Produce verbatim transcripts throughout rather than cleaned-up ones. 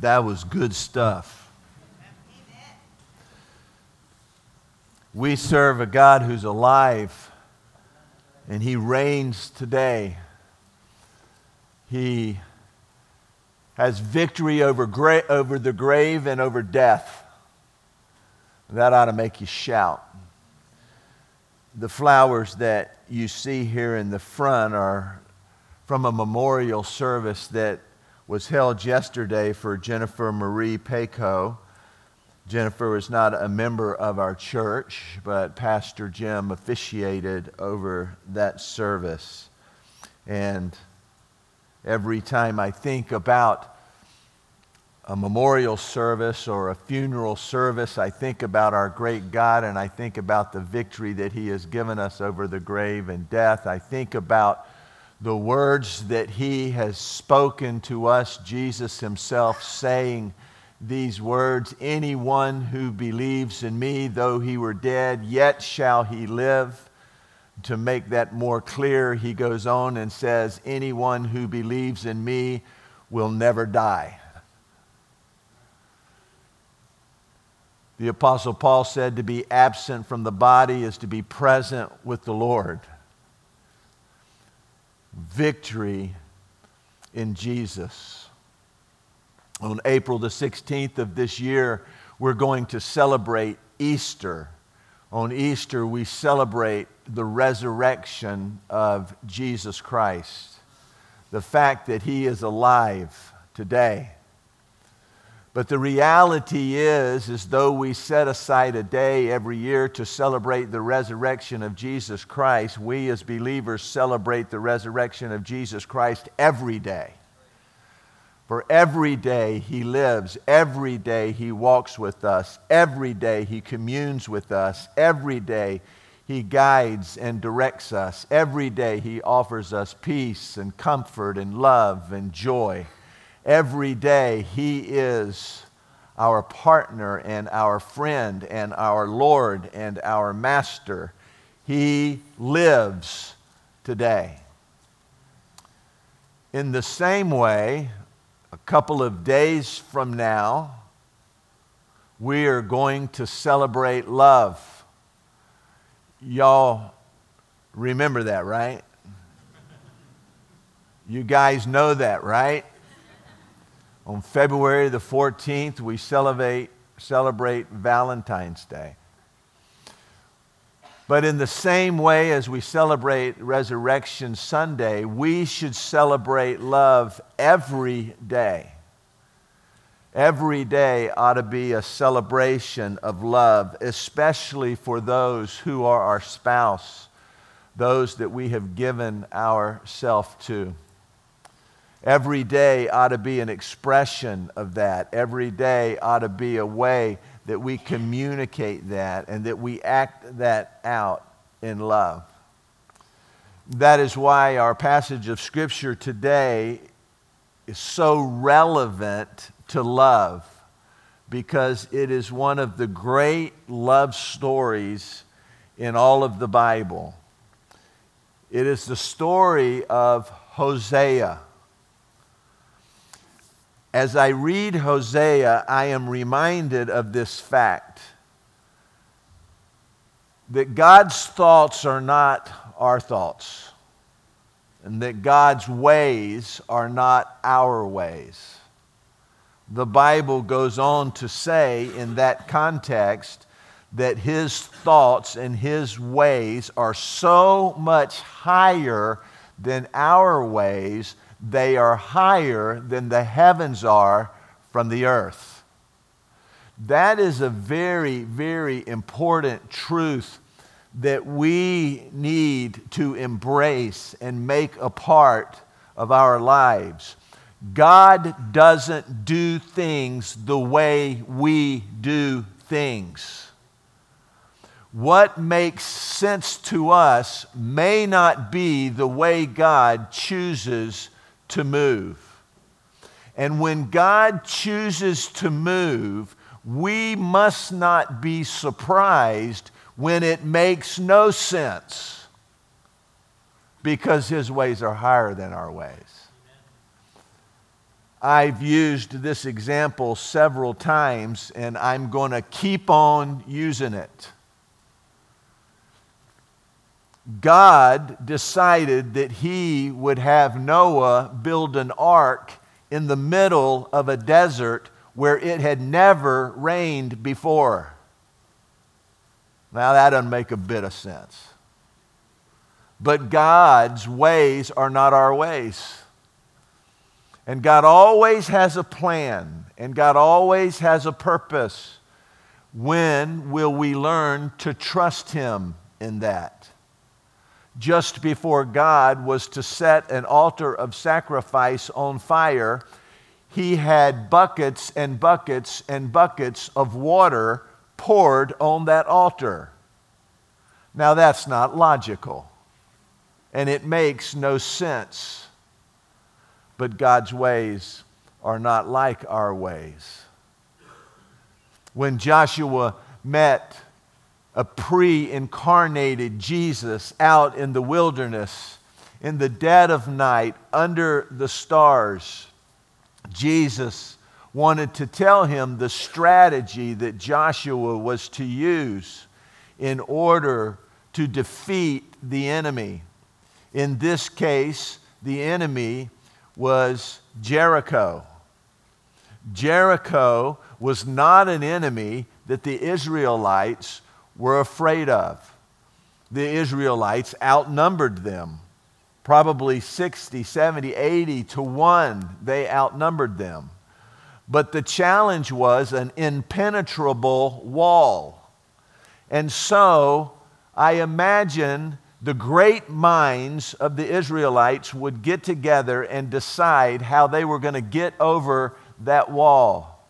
That was good stuff. Amen. We serve a God who's alive, and He reigns today. He has victory over gra- over the grave and over death. That ought to make you shout. The flowers that you see here in the front are from a memorial service that was held yesterday for Jennifer Marie Paco. Jennifer was not a member of our church, but Pastor Jim officiated over that service. And every time I think about a memorial service or a funeral service, I think about our great God, and I think about the victory that He has given us over the grave and death. I think about the words that He has spoken to us, Jesus Himself saying these words, "Anyone who believes in me, though he were dead, yet shall he live." To make that more clear, He goes on and says, "Anyone who believes in me will never die." The Apostle Paul said to be absent from the body is to be present with the Lord. Victory in Jesus. On April the sixteenth of this year, we're going to celebrate Easter. On Easter, we celebrate the resurrection of Jesus Christ, the fact that He is alive today. But the reality is, is though we set aside a day every year to celebrate the resurrection of Jesus Christ, we as believers celebrate the resurrection of Jesus Christ every day. For every day He lives, every day He walks with us, every day He communes with us, every day He guides and directs us, every day He offers us peace and comfort and love and joy. Every day He is our partner and our friend and our Lord and our Master. He lives today. In the same way, a couple of days from now, we are going to celebrate love. Y'all remember that, right? You guys know that, right? On February the fourteenth, we celebrate, celebrate Valentine's Day. But in the same way as we celebrate Resurrection Sunday, we should celebrate love every day. Every day ought to be a celebration of love, especially for those who are our spouse, those that we have given ourselves to. Every day ought to be an expression of that. Every day ought to be a way that we communicate that and that we act that out in love. That is why our passage of Scripture today is so relevant to love, because it is one of the great love stories in all of the Bible. It is the story of Hosea. As I read Hosea, I am reminded of this fact, that God's thoughts are not our thoughts, and that God's ways are not our ways. The Bible goes on to say in that context that His thoughts and His ways are so much higher than our ways. They are higher than the heavens are from the earth. That is a very, very important truth that we need to embrace and make a part of our lives. God doesn't do things the way we do things. What makes sense to us may not be the way God chooses to move. And when God chooses to move, we must not be surprised when it makes no sense, because His ways are higher than our ways. I've used this example several times, and I'm going to keep on using it. God decided that he would have Noah build an ark in the middle of a desert where it had never rained before. Now, that doesn't make a bit of sense. But God's ways are not our ways. And God always has a plan, and God always has a purpose. When will we learn to trust him in that? Just before God was to set an altar of sacrifice on fire, he had buckets and buckets and buckets of water poured on that altar. Now, that's not logical, and it makes no sense. But God's ways are not like our ways. When Joshua met a pre-incarnated Jesus out in the wilderness, in the dead of night, under the stars, Jesus wanted to tell him the strategy that Joshua was to use in order to defeat the enemy. In this case, the enemy was Jericho. Jericho was not an enemy that the Israelites were afraid of. The Israelites outnumbered them. Probably sixty, seventy, eighty to one, they outnumbered them. But the challenge was an impenetrable wall. And so I imagine the great minds of the Israelites would get together and decide how they were going to get over that wall.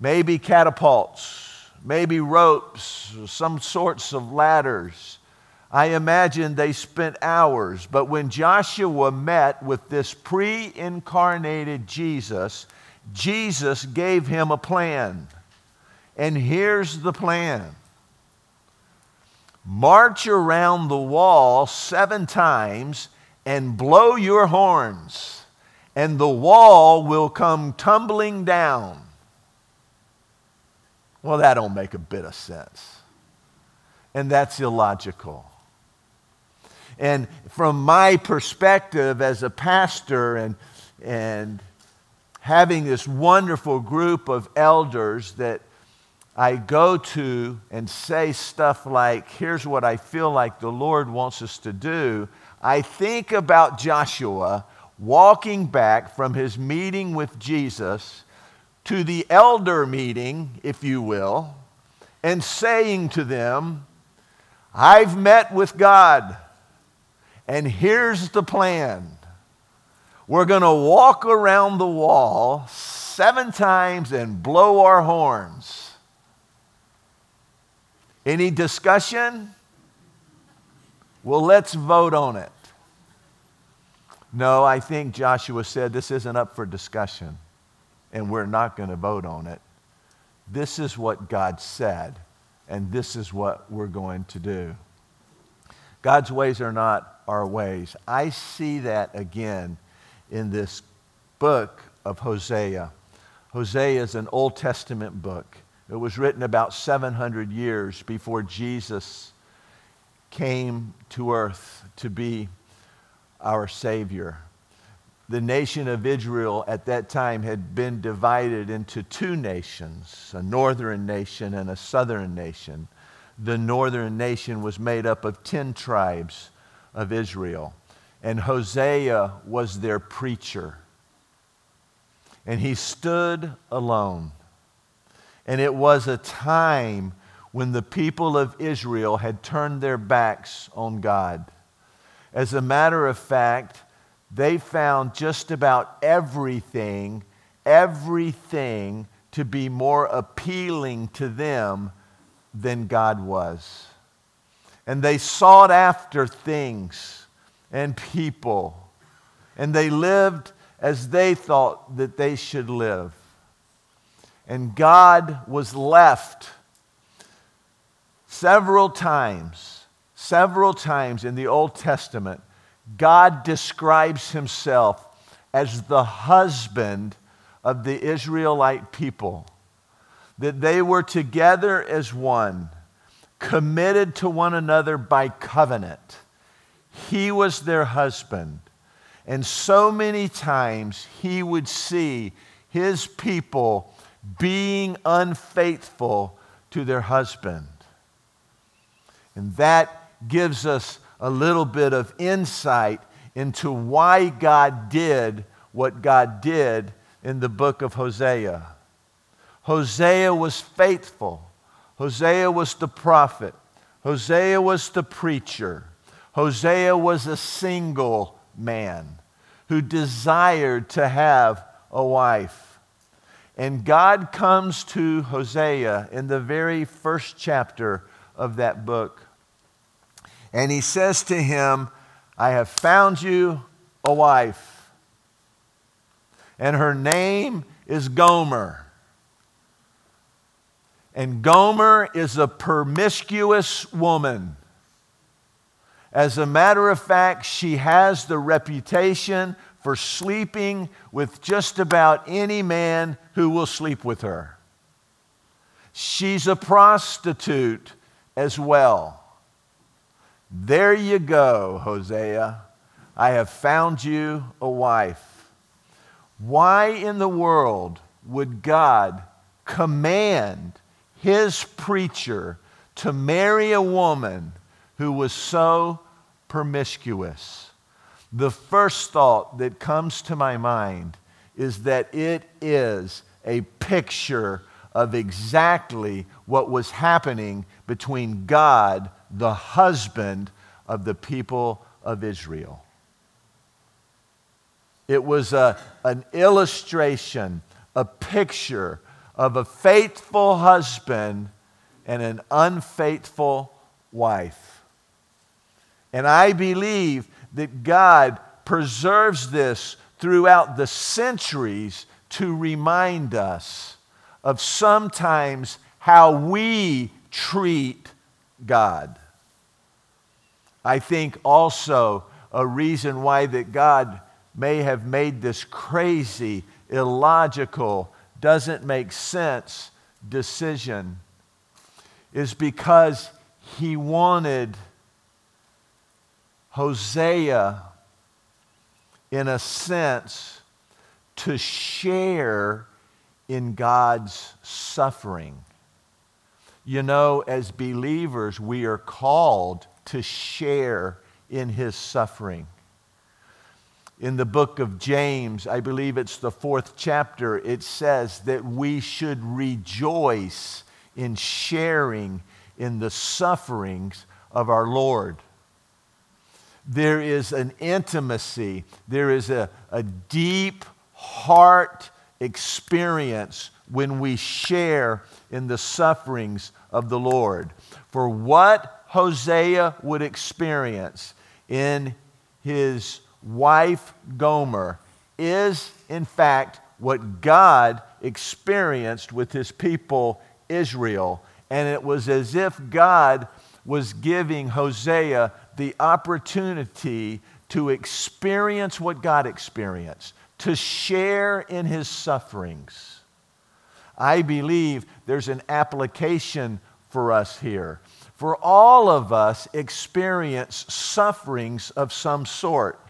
Maybe catapults, maybe ropes, some sorts of ladders. I imagine they spent hours. But when Joshua met with this pre-incarnated Jesus, Jesus gave him a plan. And here's the plan. March around the wall seven times and blow your horns, and the wall will come tumbling down. Well, that don't make a bit of sense. And that's illogical. And from my perspective as a pastor and and having this wonderful group of elders that I go to and say stuff like, here's what I feel like the Lord wants us to do, I think about Joshua walking back from his meeting with Jesus to the elder meeting, if you will, and saying to them, I've met with God, and here's the plan. We're going to walk around the wall seven times and blow our horns. Any discussion? Well, let's vote on it. No, I think Joshua said this isn't up for discussion, and we're not going to vote on it. This is what God said, and this is what we're going to do. God's ways are not our ways. I see that again in this book of Hosea. Hosea is an Old Testament book. It was written about seven hundred years before Jesus came to earth to be our Savior. The nation of Israel at that time had been divided into two nations, a northern nation and a southern nation. The northern nation was made up of ten tribes of Israel, and Hosea was their preacher. And he stood alone. And it was a time when the people of Israel had turned their backs on God. As a matter of fact, they found just about everything, everything to be more appealing to them than God was. And they sought after things and people, and they lived as they thought that they should live. And God was left several times, several times in the Old Testament. God describes himself as the husband of the Israelite people, that they were together as one, committed to one another by covenant. He was their husband. And so many times he would see his people being unfaithful to their husband. And that gives us a little bit of insight into why God did what God did in the book of Hosea. Hosea was faithful. Hosea was the prophet. Hosea was the preacher. Hosea was a single man who desired to have a wife. And God comes to Hosea in the very first chapter of that book. And he says to him, I have found you a wife. And her name is Gomer. And Gomer is a promiscuous woman. As a matter of fact, she has the reputation for sleeping with just about any man who will sleep with her. She's a prostitute as well. There you go, Hosea. I have found you a wife. Why in the world would God command his preacher to marry a woman who was so promiscuous? The first thought that comes to my mind is that it is a picture of exactly what was happening between God, the husband of the people of Israel. It was a, an illustration, a picture of a faithful husband and an unfaithful wife. And I believe that God preserves this throughout the centuries to remind us of sometimes how we treat God. I think also a reason why that God may have made this crazy, illogical, doesn't make sense decision is because he wanted Hosea, in a sense, to share in God's suffering. You know, as believers, we are called to share in his suffering. In the book of James, I believe it's the fourth chapter, it says that we should rejoice in sharing in the sufferings of our Lord. There is an intimacy, there is a, a deep heart experience when we share in the sufferings of the Lord. For what Hosea would experience in his wife Gomer is, in fact, what God experienced with his people Israel. And it was as if God was giving Hosea the opportunity to experience what God experienced, to share in his sufferings. I believe there's an application for us here. For all of us experience sufferings of some sort.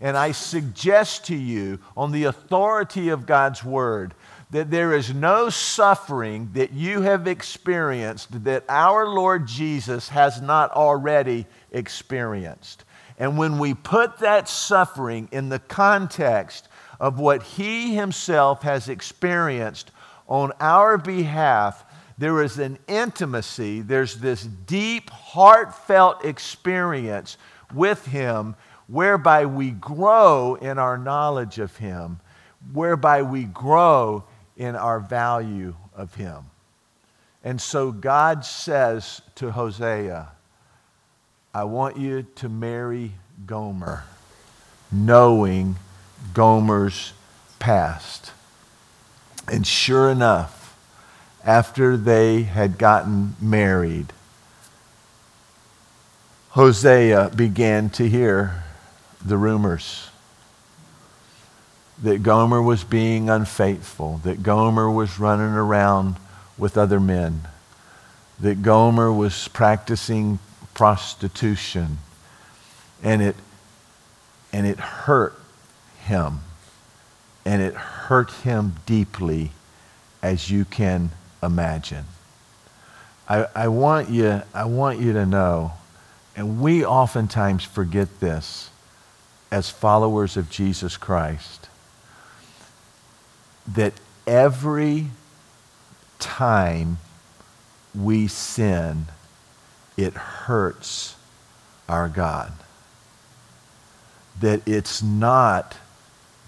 And I suggest to you, on the authority of God's word, that there is no suffering that you have experienced that our Lord Jesus has not already experienced. And when we put that suffering in the context of what he himself has experienced on our behalf, there is an intimacy, there's this deep, heartfelt experience with him whereby we grow in our knowledge of him, whereby we grow in our value of him. And so God says to Hosea, I want you to marry Gomer, knowing Gomer's past. And sure enough, after they had gotten married, Hosea began to hear the rumors. that Gomer was being unfaithful, that Gomer was running around with other men, that Gomer was practicing prostitution, and it and it hurt him, and it hurt him deeply, as you can imagine. I, I want you I want you to know, and we oftentimes forget this as followers of Jesus Christ, that every time we sin, it hurts our God. That it's not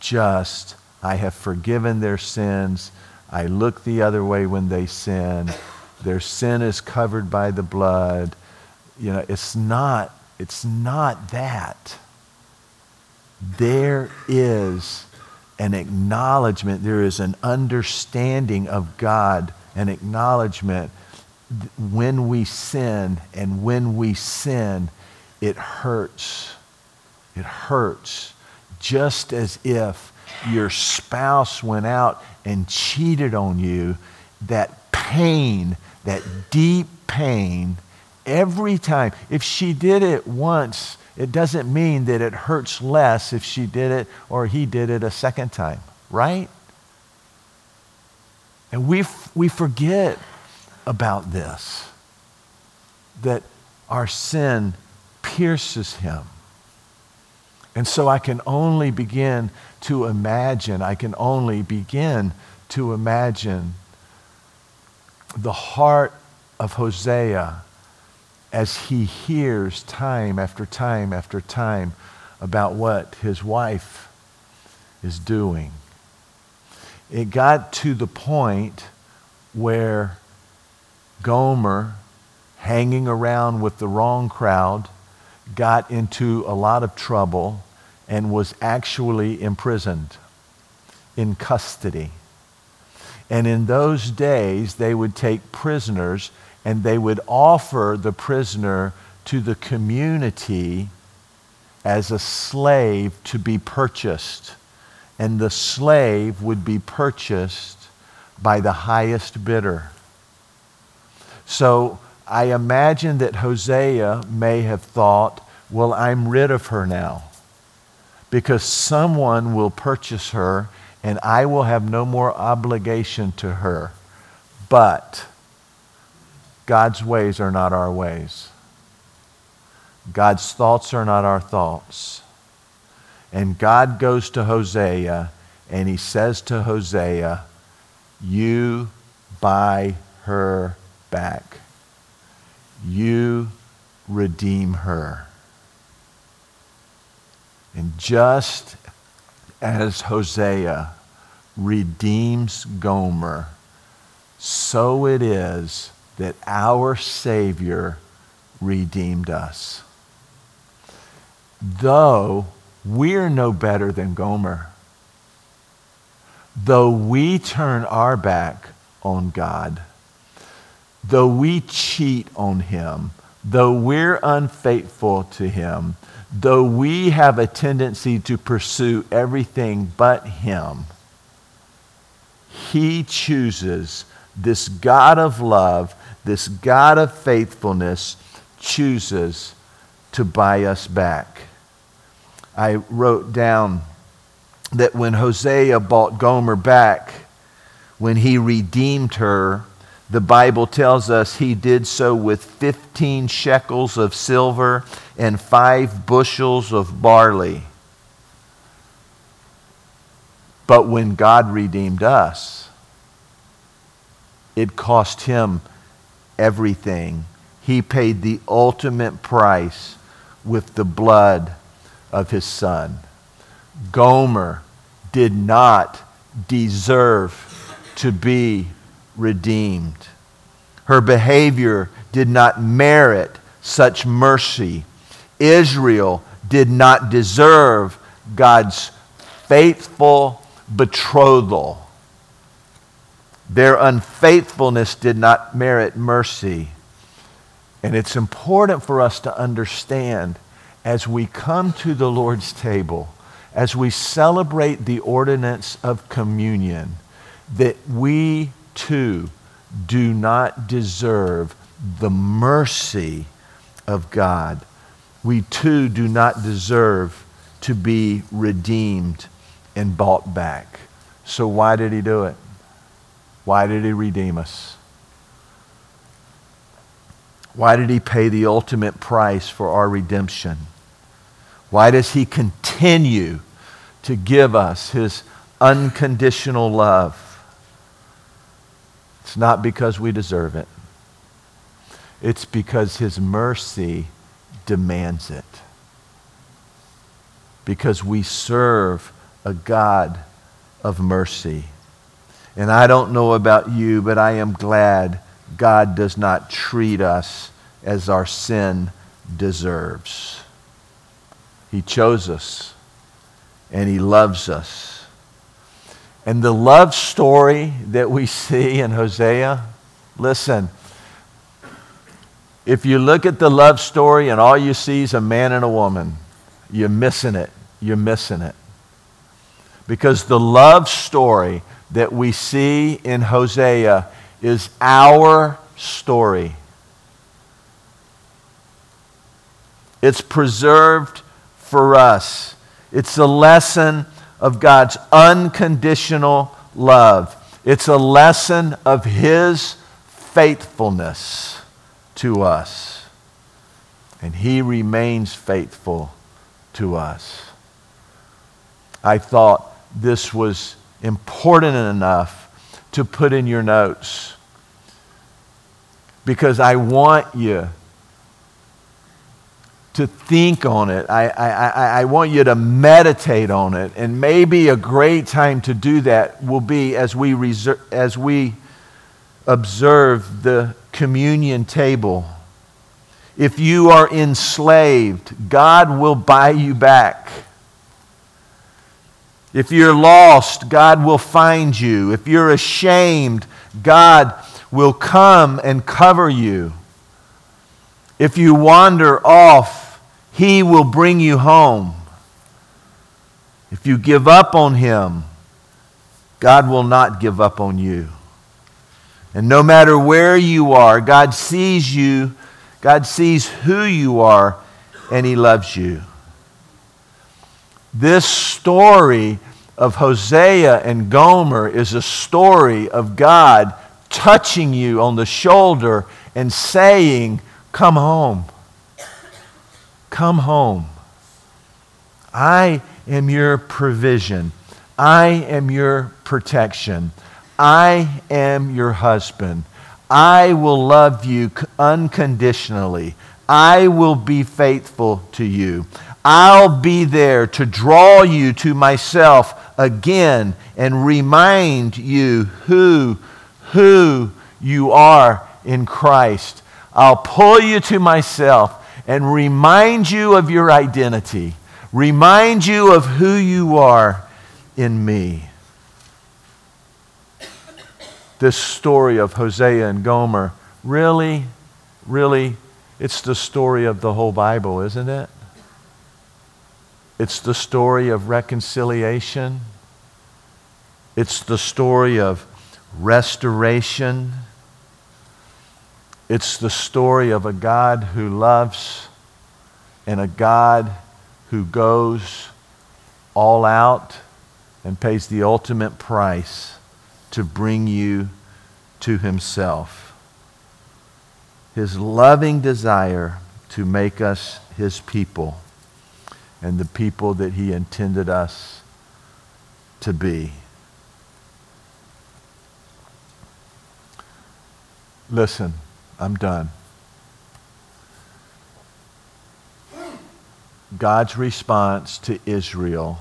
just, I have forgiven their sins, I look the other way when they sin, their sin is covered by the blood. You know, it's not, it's not that. There is an acknowledgement, there is an understanding of God, an acknowledgement when we sin, and when we sin, it hurts. It hurts. Just as if your spouse went out and cheated on you, that pain, that deep pain, every time. If she did it once, it doesn't mean that it hurts less if she did it or he did it a second time, right? And we f- we forget about this, that our sin pierces him. And so I can only begin to imagine, I can only begin to imagine the heart of Hosea as he hears time after time after time about what his wife is doing. It got to the point where Gomer, hanging around with the wrong crowd, got into a lot of trouble and was actually imprisoned in custody. And in those days, they would take prisoners and they would offer the prisoner to the community as a slave to be purchased. And the slave would be purchased by the highest bidder. So I imagine that Hosea may have thought, well, I'm rid of her now because someone will purchase her and I will have no more obligation to her. But God's ways are not our ways. God's thoughts are not our thoughts. And God goes to Hosea and he says to Hosea, you buy her back. You redeem her. And just as Hosea redeems Gomer, so it is that our Savior redeemed us. Though we're no better than Gomer, though we turn our back on God, though we cheat on him, though we're unfaithful to him, though we have a tendency to pursue everything but him, he chooses, this God of love, this God of faithfulness, chooses to buy us back. I wrote down that when Hosea bought Gomer back, when he redeemed her, the Bible tells us he did so with fifteen shekels of silver and five bushels of barley. But when God redeemed us, it cost him everything. He paid the ultimate price with the blood of his son. Gomer did not deserve to be redeemed. Her behavior did not merit such mercy. Israel did not deserve God's faithful betrothal. Their unfaithfulness did not merit mercy. And it's important for us to understand as we come to the Lord's table, as we celebrate the ordinance of communion, that we too do not deserve the mercy of God. We too do not deserve to be redeemed and bought back. So why did he do it? Why did he redeem us? Why did he pay the ultimate price for our redemption? Why does he continue to give us his unconditional love? It's not because we deserve it. It's because his mercy demands it. Because we serve a God of mercy. And I don't know about you, but I am glad God does not treat us as our sin deserves. He chose us, and he loves us. And the love story that we see in Hosea, listen, if you look at the love story and all you see is a man and a woman, you're missing it. You're missing it. Because the love story that we see in Hosea is our story. It's preserved for us. It's a lesson of God's unconditional love. It's a lesson of his faithfulness to us. And he remains faithful to us. I thought this was important enough to put in your notes, because I want you to think on it. I, I, I want you to meditate on it, and maybe a great time to do that will be as we reser- as we observe the communion table. If you are enslaved, God will buy you back. If you're lost, God will find you. If you're ashamed, God will come and cover you. If you wander off, he will bring you home. If you give up on him, God will not give up on you. And no matter where you are, God sees you, God sees who you are, and he loves you. This story of Hosea and Gomer is a story of God touching you on the shoulder and saying, come home. Come home. I am your provision. I am your protection. I am your husband. I will love you unconditionally. I will be faithful to you. I'll be there to draw you to myself again and remind you who, who you are in Christ. I'll pull you to myself and remind you of your identity, remind you of who you are in me. This story of Hosea and Gomer, really, really, it's the story of the whole Bible, isn't it? It's the story of reconciliation. It's the story of restoration. It's the story of a God who loves and a God who goes all out and pays the ultimate price to bring you to himself. His loving desire to make us his people, and the people that he intended us to be. Listen, I'm done. God's response to Israel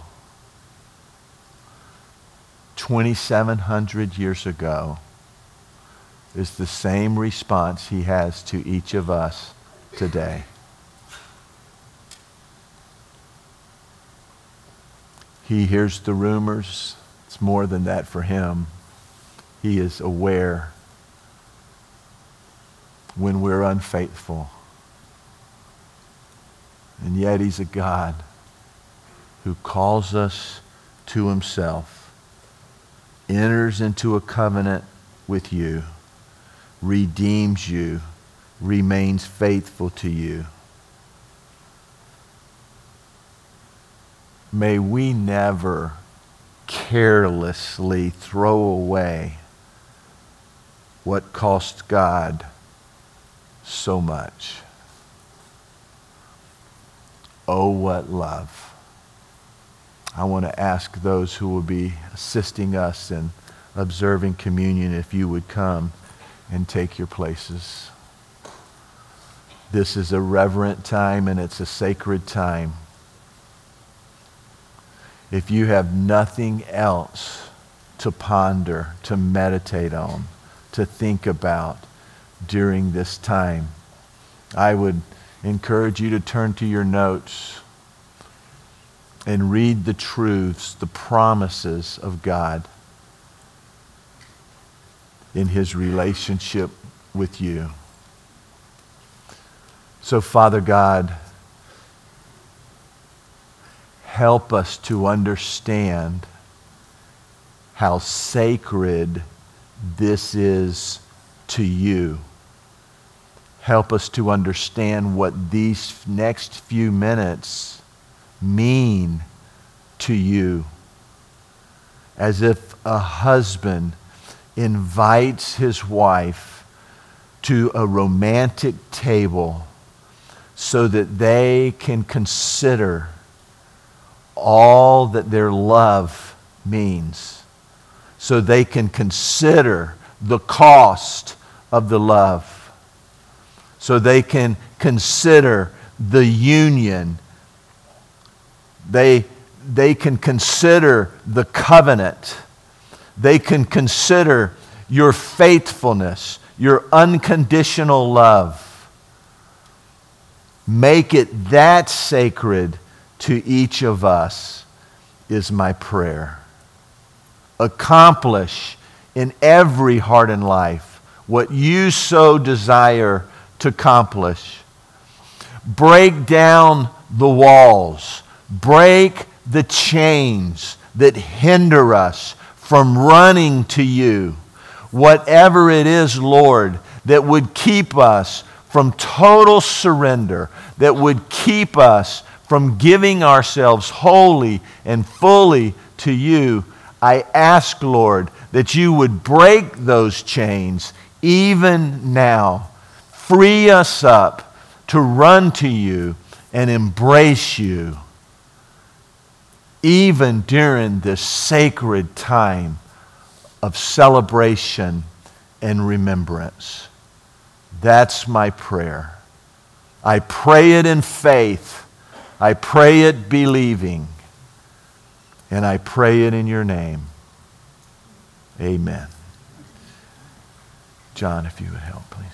twenty-seven hundred years ago is the same response he has to each of us today. He hears the rumors. It's more than that for him. He is aware when we're unfaithful. And yet he's a God who calls us to himself, enters into a covenant with you, redeems you, remains faithful to you. May we never carelessly throw away what cost God so much. Oh, what love. I want to ask those who will be assisting us in observing communion if you would come and take your places. This is a reverent time and it's a sacred time. If you have nothing else to ponder, to meditate on, to think about during this time, I would encourage you to turn to your notes and read the truths, the promises of God in his relationship with you. So, Father God, help us to understand how sacred this is to you. Help us to understand what these next few minutes mean to you. As if a husband invites his wife to a romantic table so that they can consider all that their love means, so they can consider the cost of the love, so they can consider the union. They, they can consider the covenant. They can consider your faithfulness, your unconditional love. Make it that sacred to each of us is my prayer. Accomplish in every heart and life what you so desire to accomplish. Break down the walls. Break the chains that hinder us from running to you. Whatever it is, Lord, that would keep us from total surrender, that would keep us from giving ourselves wholly and fully to you, I ask, Lord, that you would break those chains even now. Free us up to run to you and embrace you, even during this sacred time of celebration and remembrance. That's my prayer. I pray it in faith. I pray it believing, and I pray it in your name. Amen. John, if you would help, please.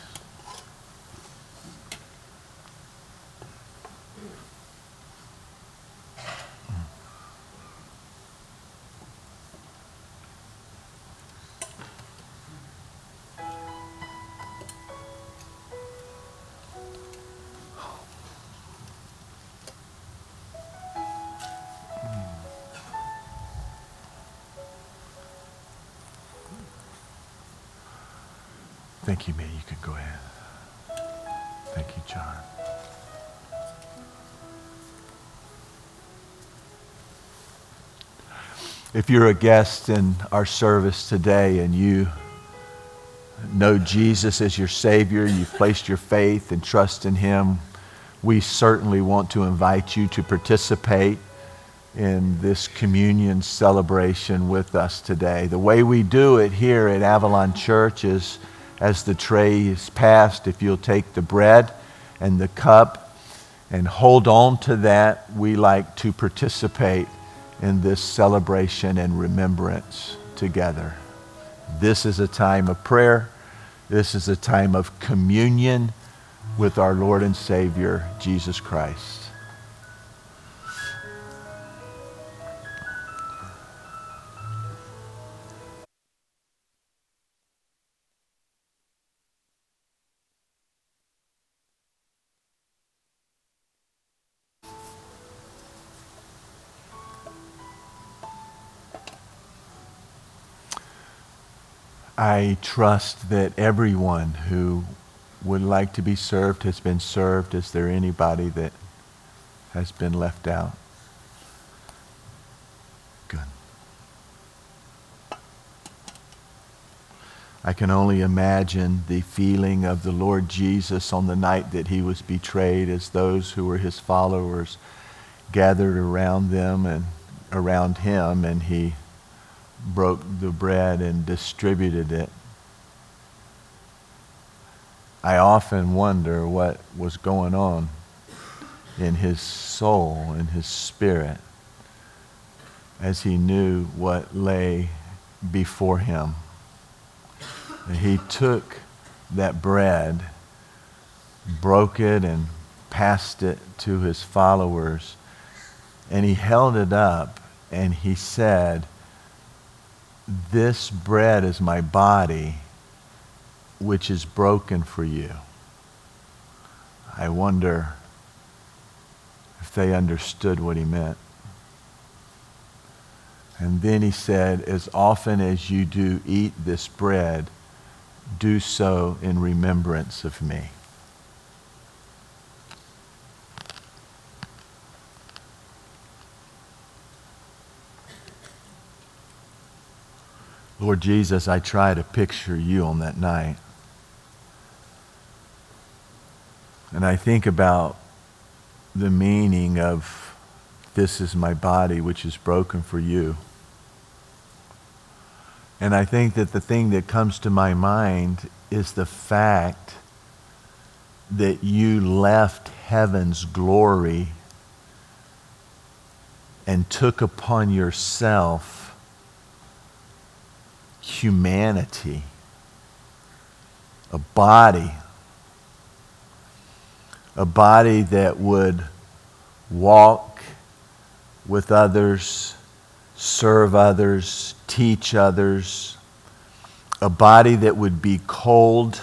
Thank you, May. You can go ahead. Thank you, John. If you're a guest in our service today and you know Jesus as your Savior, you've placed your faith and trust in Him, we certainly want to invite you to participate in this communion celebration with us today. The way we do it here at Avalon Church is, as the tray is passed, if you'll take the bread and the cup and hold on to that, we like to participate in this celebration and remembrance together. This is a time of prayer. This is a time of communion with our Lord and Savior, Jesus Christ. I trust that everyone who would like to be served has been served. Is there anybody that has been left out? Good. I can only imagine the feeling of the Lord Jesus on the night that he was betrayed as those who were his followers gathered around them and around him, and he broke the bread and distributed it. I often wonder what was going on in his soul, in his spirit, as he knew what lay before him. And he took that bread, broke it, and passed it to his followers, and he held it up, and he said, "This bread is my body, which is broken for you." I wonder if they understood what he meant. And then he said, "As often as you do eat this bread, do so in remembrance of me." Lord Jesus, I try to picture you on that night. And I think about the meaning of "this is my body, which is broken for you." And I think that the thing that comes to my mind is the fact that you left heaven's glory and took upon yourself humanity, a body, a body that would walk with others, serve others, teach others, a body that would be cold,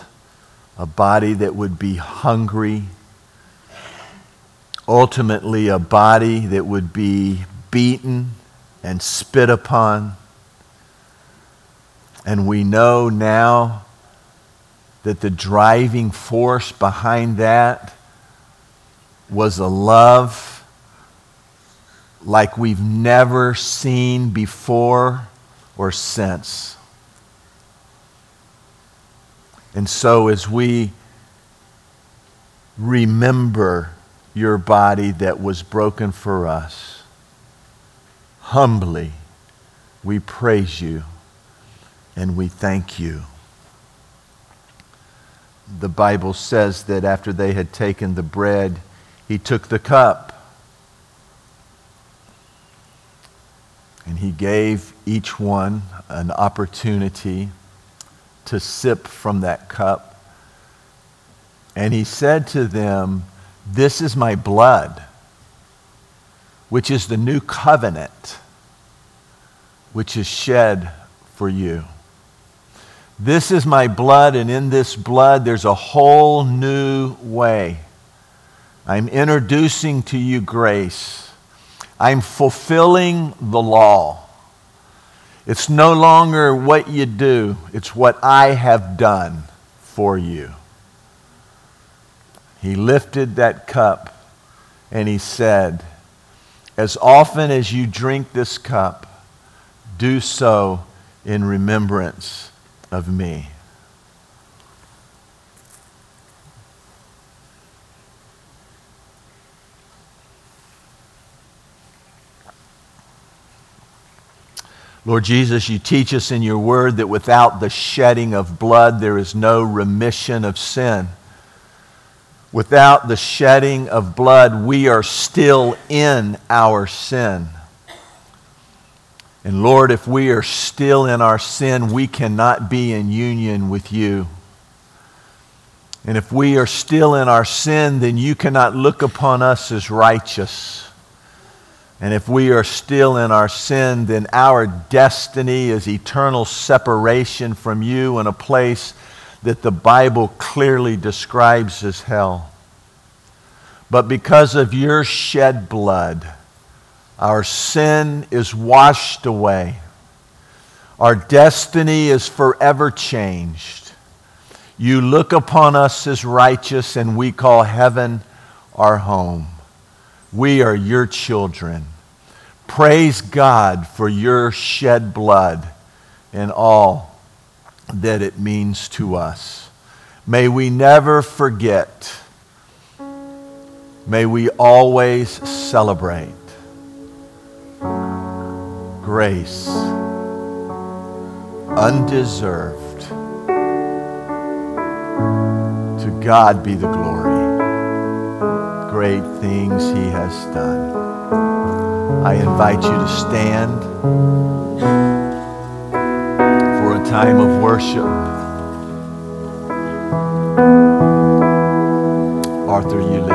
a body that would be hungry, ultimately a body that would be beaten and spit upon. And we know now that the driving force behind that was a love like we've never seen before or since. And so as we remember your body that was broken for us, humbly we praise you. And we thank you. The Bible says that after they had taken the bread, he took the cup and he gave each one an opportunity to sip from that cup. And he said to them, "This is my blood, which is the new covenant, which is shed for you. This is my blood, and in this blood there's a whole new way. I'm introducing to you grace. I'm fulfilling the law. It's no longer what you do, it's what I have done for you." He lifted that cup and he said, "As often as you drink this cup, do so in remembrance of me." Lord Jesus, you teach us in your word that without the shedding of blood, there is no remission of sin. Without the shedding of blood, we are still in our sin. And Lord, if we are still in our sin, we cannot be in union with you. And if we are still in our sin, then you cannot look upon us as righteous. And if we are still in our sin, then our destiny is eternal separation from you in a place that the Bible clearly describes as hell. But because of your shed blood, our sin is washed away. Our destiny is forever changed. You look upon us as righteous, and we call heaven our home. We are your children. Praise God for your shed blood and all that it means to us. May we never forget. May we always celebrate. Grace, undeserved. To God be the glory. Great things He has done. I invite you to stand for a time of worship. Arthur, you